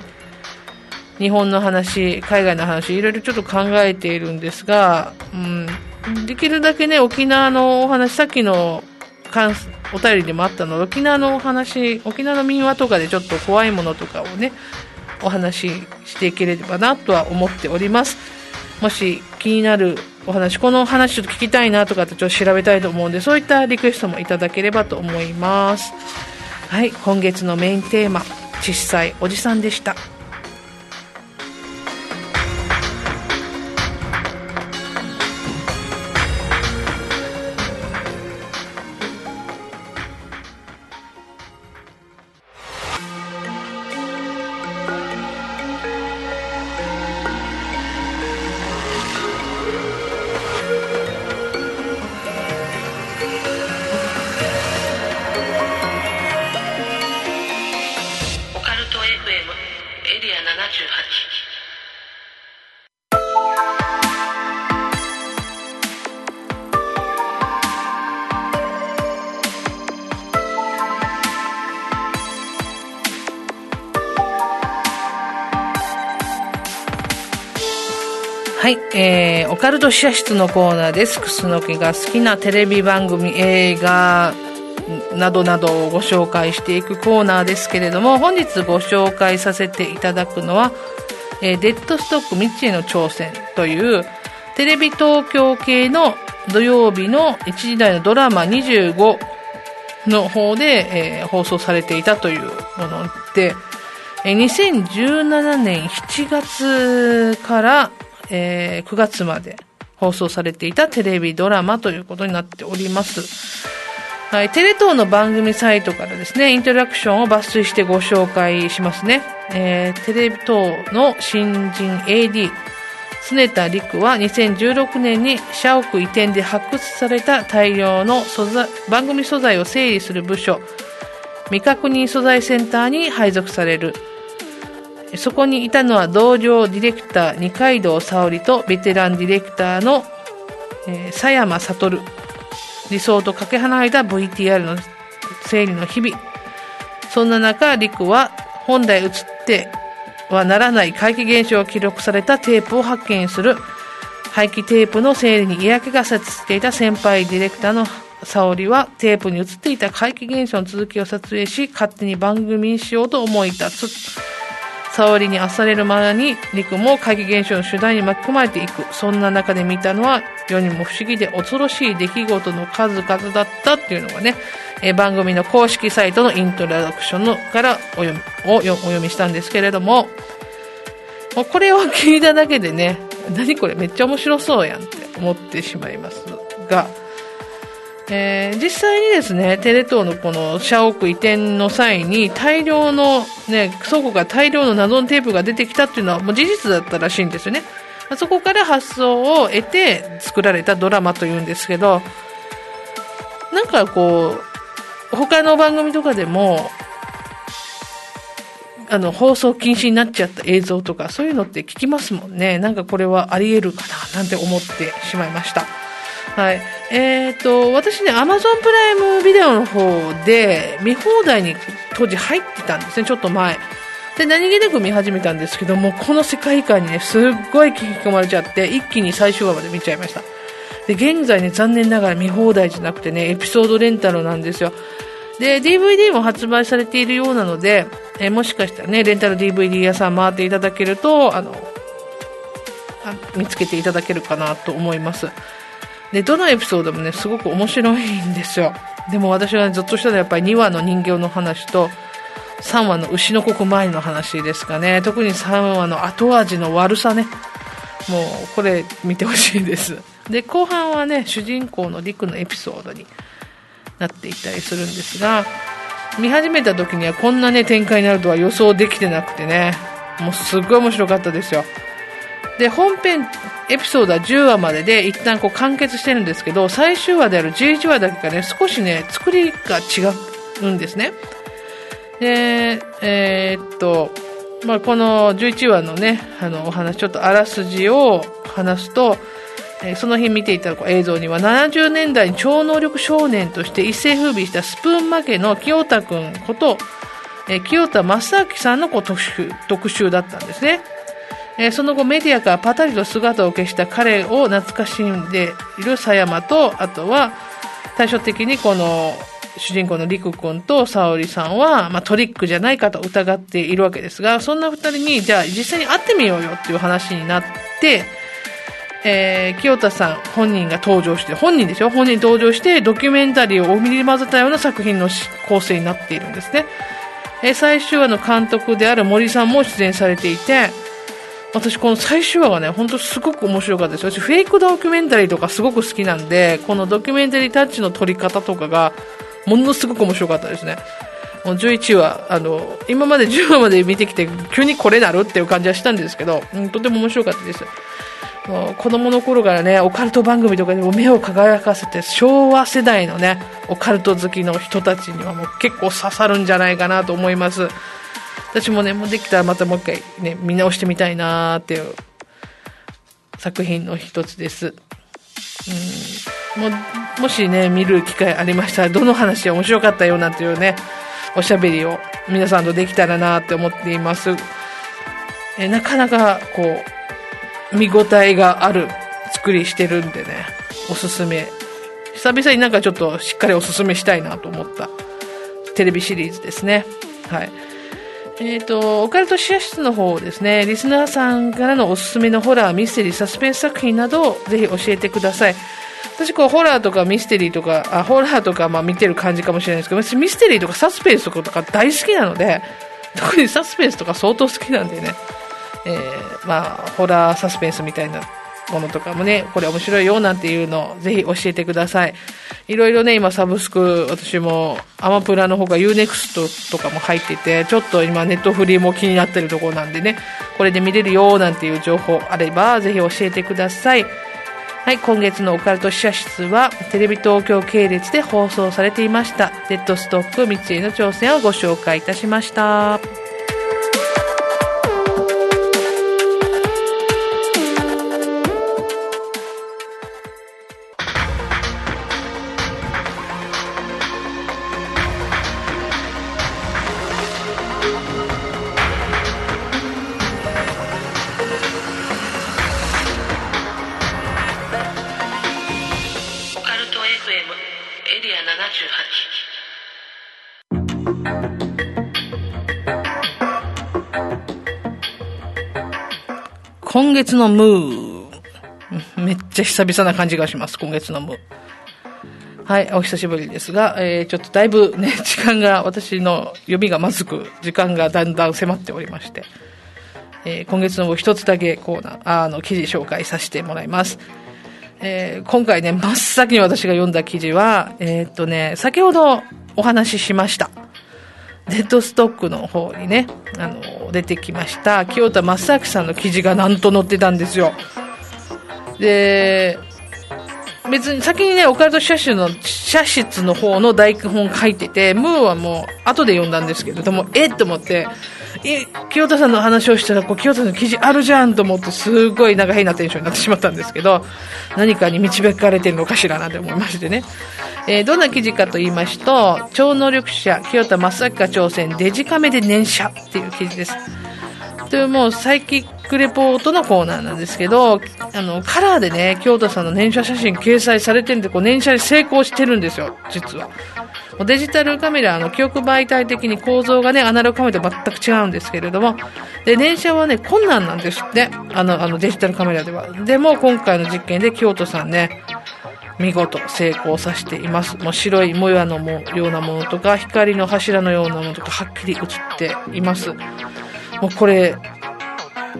日本の話、海外の話、いろいろちょっと考えているんですが、うん、できるだけね、沖縄のお話、さっきのお便りでもあったの、沖縄のお話、沖縄の民話とかでちょっと怖いものとかをね、お話ししていければなとは思っております。もし気になるお話、この話ちょっと聞きたいなとかってちょっと調べたいと思うんで、そういったリクエストもいただければと思います。はい、今月のメインテーマ、小さいおじさんでした。はい、えー、オカルト試写室のコーナーです。くすのきが好きなテレビ番組、映画などなどをご紹介していくコーナーですけれども、本日ご紹介させていただくのは、えー、デッドストック未知への挑戦というテレビ東京系の土曜日のいちじ台のドラマにじゅうごの方で、えー、放送されていたというもので、えー、にせんじゅうななねんしちがつからえー、くがつまで放送されていたテレビドラマということになっております。はい、テレ東の番組サイトからですね、イントラクションを抜粋してご紹介しますね。えー、テレビ東の新人 エーディー、常田陸はにせんじゅうろくねんに社屋移転で発掘された大量の素材、番組素材を整理する部署、未確認素材センターに配属される。そこにいたのは同僚ディレクター二階堂沙織とベテランディレクターの、えー、佐山悟。理想とかけ離れた ブイティーアール の整理の日々。そんな中、陸は本来映ってはならない怪奇現象を記録されたテープを発見する。廃棄テープの整理に嫌気がさしていた先輩ディレクターの沙織はテープに映っていた怪奇現象の続きを撮影し、勝手に番組にしようと思い立つ。沙織に圧されるままに陸も怪奇現象の主題に巻き込まれていく。そんな中で見たのは世にも不思議で恐ろしい出来事の数々だったっていうのがね、え番組の公式サイトのイントロダクションのからお読みをお読みしたんですけれども、もうこれを聞いただけでね、何これめっちゃ面白そうやんって思ってしまいますが、えー、実際にですね、テレ東のこの社屋移転の際に大量の、ね、倉庫から大量の謎のテープが出てきたっていうのはもう事実だったらしいんですよね。そこから発想を得て作られたドラマというんですけど、なんかこう他の番組とかでもあの放送禁止になっちゃった映像とかそういうのって聞きますもんね。なんかこれはありえるかななんて思ってしまいました。はい、えーと、私ね、Amazon プライムビデオの方で見放題に当時入ってたんですね、ちょっと前で。何気なく見始めたんですけども、この世界観にね、すっごい引き込まれちゃって一気に最終話まで見ちゃいました。で、現在ね、残念ながら見放題じゃなくてね、エピソードレンタルなんですよ。で、ディーブイディー も発売されているようなので、えー、もしかしたらね、レンタル ディーブイディー 屋さん回っていただけるとあのあ見つけていただけるかなと思います。で、どのエピソードもね、すごく面白いんですよ。でも私は、ね、ずっとしたのはやっぱりにわの人形の話とさんわの牛の刻前の話ですかね。特にさんわの後味の悪さね。もうこれ見てほしいです。で、後半はね、主人公の陸のエピソードになっていったりするんですが、見始めた時にはこんなね、展開になるとは予想できてなくてね、もうすっごい面白かったですよ。で本編エピソードはじゅうわまでで一旦こう完結してるんですけど、最終話であるじゅういちわだけがね、少しね作りが違うんですね。でえー、っと、まあ、このじゅういちわのねあのお話ちょっとあらすじを話すと、えー、その日見ていた映像にはななじゅうねんだいに超能力少年として一世風靡したスプーン負けの清田くんこと、えー、清田正明さんのこう特集、特集だったんですね。えー、その後メディアからパタリと姿を消した彼を懐かしんでいる狭山と、あとは対照的にこの主人公の陸くんと沙織さんは、まあ、トリックじゃないかと疑っているわけですが、そんな二人にじゃあ実際に会ってみようよっていう話になって、えー、清田さん本人が登場して本人でしょ本人登場してドキュメンタリーを織り交ぜたような作品の構成になっているんですね。えー、最終話の監督である森さんも出演されていて、私この最終話がね本当すごく面白かったです。私フェイクドキュメンタリーとかすごく好きなんで、このドキュメンタリータッチの撮り方とかがものすごく面白かったですね。もうじゅういちわあの今までじゅうわまで見てきて急にこれなるっていう感じはしたんですけど、うん、とても面白かったです。もう子供の頃からねオカルト番組とかでも目を輝かせて、昭和世代のねオカルト好きの人たちにはもう結構刺さるんじゃないかなと思います。私もね、もうできたらまたもう一回ね、見直してみたいなーっていう作品の一つです。うん、もう、もしね、見る機会ありましたら、どの話が面白かったよなんていうね、おしゃべりを皆さんとできたらなーって思っています。え、なかなかこう、見応えがある作りしてるんでね、おすすめ。久々になんかちょっとしっかりおすすめしたいなと思ったテレビシリーズですね。はい。えーと、オカルトシア室の方ですね、リスナーさんからのおすすめのホラー、ミステリー、サスペンス作品などをぜひ教えてください。私こうホラーとかミステリーとかあホラーとかまあ見てる感じかもしれないですけど、私ミステリーとかサスペンスとか大好きなので、特にサスペンスとか相当好きなんでね、えー、まあホラーサスペンスみたいなものとかもね、これ面白いよなんていうのをぜひ教えてください。いろいろね今サブスク、私もアマプラのほか ユーネクスト とかも入ってて、ちょっと今ネットフリーも気になってるところなんでね、これで見れるよなんていう情報あればぜひ教えてください。はい、今月のオカルト試写室はテレビ東京系列で放送されていましたデッドストック三井の挑戦をご紹介いたしました。今月のムー、めっちゃ久々な感じがします。今月のムー、はい、お久しぶりですが、えー、ちょっとだいぶね時間が、私の読みがまずく時間がだんだん迫っておりまして、えー、今月のムー一つだけコーナーあの記事紹介させてもらいます。えー、今回ね真っ先に私が読んだ記事は、えー、っとね先ほどお話ししました。デッドストックの方にね、あの、出てきました、清田正明さんの記事がなんと載ってたんですよ。で、別に先にね、オカルト写真の、写室の方の台本書いてて、ムーはもう後で読んだんですけど、でも、えっと思って、え、清田さんの話をしたら、こう、清田さんの記事あるじゃんと思って、すごいなんか変なテンションになってしまったんですけど、何かに導かれてるのかしらなんて思いましてね。えー、どんな記事かと言いますと、超能力者清田正明が挑戦デジカメで念写っていう記事です。というもうサイキックレポートのコーナーなんですけど、あのカラーでね清田さんの念写写真掲載されてるんで、こう念写に成功してるんですよ。実はデジタルカメラの記憶媒体的に構造がねアナログカメラと全く違うんですけれども、で念写はね困難なんですって、あのあのデジタルカメラでは。でも今回の実験で清田さんね見事成功させています。もう白い模様のもようなものとか光の柱のようなものとかはっきり映っています。もうこれ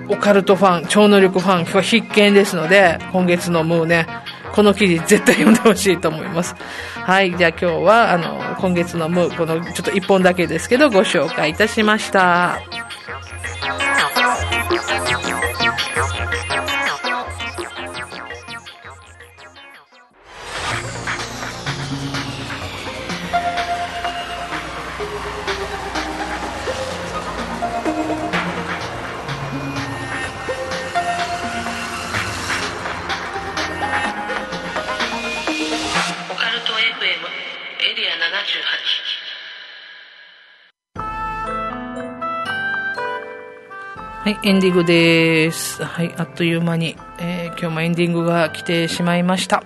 オカルトファン、超能力ファンは必見ですので、今月のムーねこの記事絶対読んでほしいと思います。はい、じゃあ今日はあの今月のムーこのちょっと一本だけですけどご紹介いたしました。エリアななじゅうはち。はい、エンディングです。はい、あっという間に、えー、今日もエンディングが来てしまいました。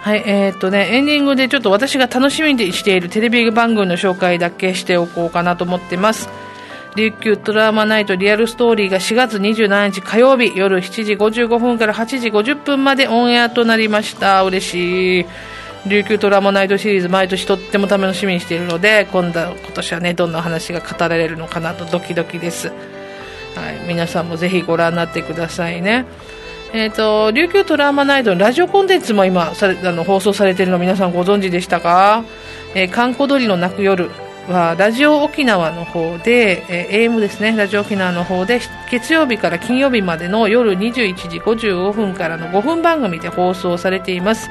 はい、えーっとね、エンディングでちょっと私が楽しみにしているテレビ番組の紹介だけしておこうかなと思ってます。琉球トラウマナイトリアルストーリーがしがつにじゅうしちにち火曜日夜しちじごじゅうごふんからはちじごじゅっぷんまでオンエアとなりました。嬉しい。琉球トラウマナイトシリーズ毎年とっても楽しみにしているので、今度今年はね、どんな話が語られるのかなとドキドキです。はい、皆さんもぜひご覧になってくださいね。えーと、琉球トラウマナイトのラジオコンテンツも今されあの放送されているの皆さんご存知でしたか？えー、かんこ鳥の鳴く夜はラジオ沖縄の方で、えー、エーエム ですね、ラジオ沖縄の方で月曜日から金曜日までの夜にじゅういちじごじゅうごふんからのごふん番組で放送されています、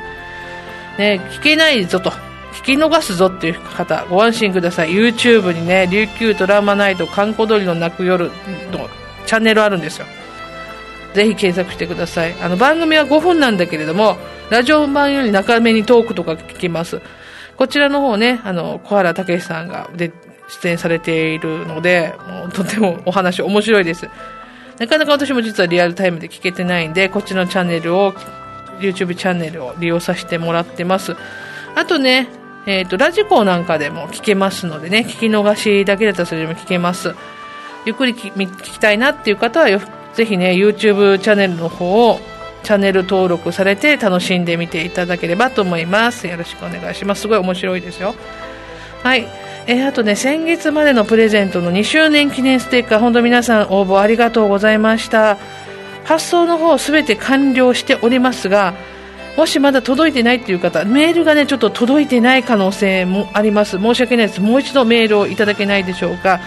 ね。聞けないぞと聞き逃すぞという方ご安心ください。 YouTube にね、琉球トラウマナイトかんこ鳥の鳴く夜のチャンネルあるんですよ。ぜひ検索してください。あの番組はごふんなんだけれども、ラジオ版より長めにトークとか聞きます。こちらの方ね、あの小原武史さんがで出演されているので、もうとてもお話面白いです。なかなか私も実はリアルタイムで聞けてないんで、こっちのチャンネルを YouTube チャンネルを利用させてもらってます。あとね、えーと、ラジコなんかでも聞けますのでね、聞き逃しだけだったらそれでも聞けます。ゆっくりき聞きたいなっていう方はよぜひね、 YouTube チャンネルの方をチャンネル登録されて楽しんでみていただければと思います。よろしくお願いします。すごい面白いですよ。はい、えー、あとね、先月までのプレゼントのにしゅうねん記念ステッカー、本当皆さん応募ありがとうございました。発送の方すべて完了しておりますが、もしまだ届いてないという方、メールがねちょっと届いてない可能性もあります。申し訳ないです。もう一度メールをいただけないでしょうか。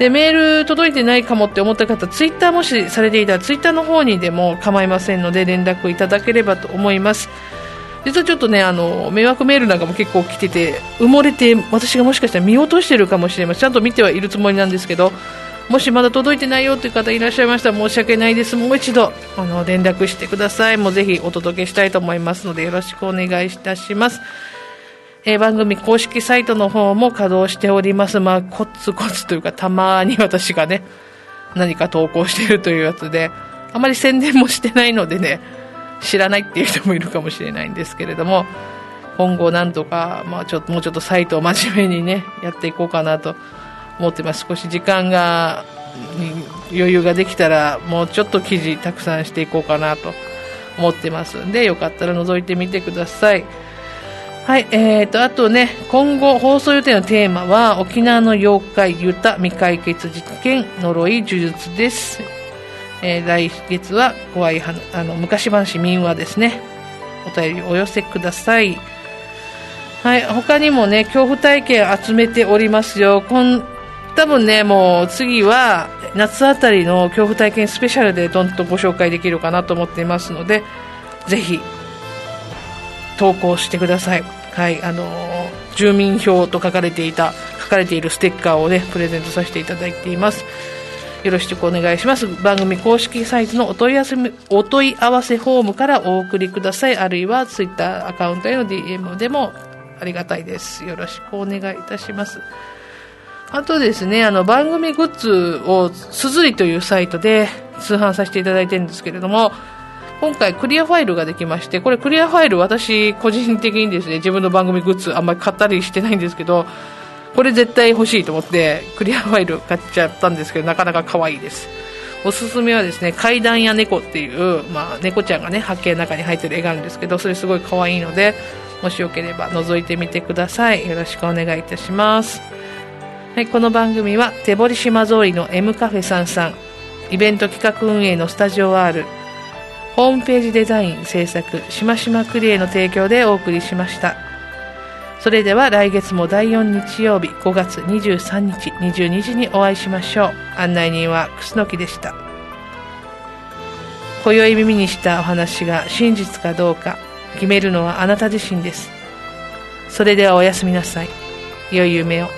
で、メール届いてないかもって思った方、ツイッターもしされていたらツイッターの方にでも構いませんので、連絡いただければと思います。実はちょっとね、あの迷惑メールなんかも結構来てて、埋もれて私がもしかしたら見落としてるかもしれません。ちゃんと見てはいるつもりなんですけど、もしまだ届いてないよという方いらっしゃいましたら申し訳ないです。もう一度あの連絡してください。もうぜひお届けしたいと思いますので、よろしくお願いいたします。えー、番組公式サイトの方も稼働しております。まあ、コツコツというか、たまに私がね、何か投稿しているというやつで、あまり宣伝もしてないのでね、知らないっていう人もいるかもしれないんですけれども、今後なんとか、まあ、ちょっと、もうちょっとサイトを真面目にね、やっていこうかなと思ってます。少し時間が、余裕ができたら、もうちょっと記事たくさんしていこうかなと思ってますんで、よかったら覗いてみてください。はい、えーと、あとね、今後放送予定のテーマは沖縄の妖怪ユタ未解決事件呪い呪術です。えー、来月は怖いあの昔話民話ですね。お便りお寄せください。はい、他にもね、恐怖体験集めておりますよ。こん多分ね、もう次は夏あたりの恐怖体験スペシャルでどんとご紹介できるかなと思っていますので、ぜひ投稿してください。はい、あのー、住民票と書かれていた書かれているステッカーをね、プレゼントさせていただいています。よろしくお願いします。番組公式サイトのお問い合わせお問い合わせフォームからお送りください。あるいはツイッターアカウントへの ディーエム でもありがたいです。よろしくお願いいたします。あとですね、あの番組グッズをすずりというサイトで通販させていただいてるんですけれども。今回クリアファイルができまして、これクリアファイル私個人的にですね、自分の番組グッズあんまり買ったりしてないんですけど、これ絶対欲しいと思ってクリアファイル買っちゃったんですけど、なかなか可愛いです。おすすめはですね、怪談や猫っていう、まあ、猫ちゃんがね発見の中に入ってる絵があるんですけど、それすごい可愛いので、もしよければ覗いてみてください。よろしくお願いいたします。はい、この番組は手堀島通りの M カフェさんさん、イベント企画運営のスタジオ R、ホームページデザイン制作しましまクリエの提供でお送りしました。それでは来月もだいよんにちようびごがつにじゅうさんにちにじゅうにじにお会いしましょう。案内人は楠木でした。今宵耳にしたお話が真実かどうか決めるのはあなた自身です。それではおやすみなさい。良い夢を。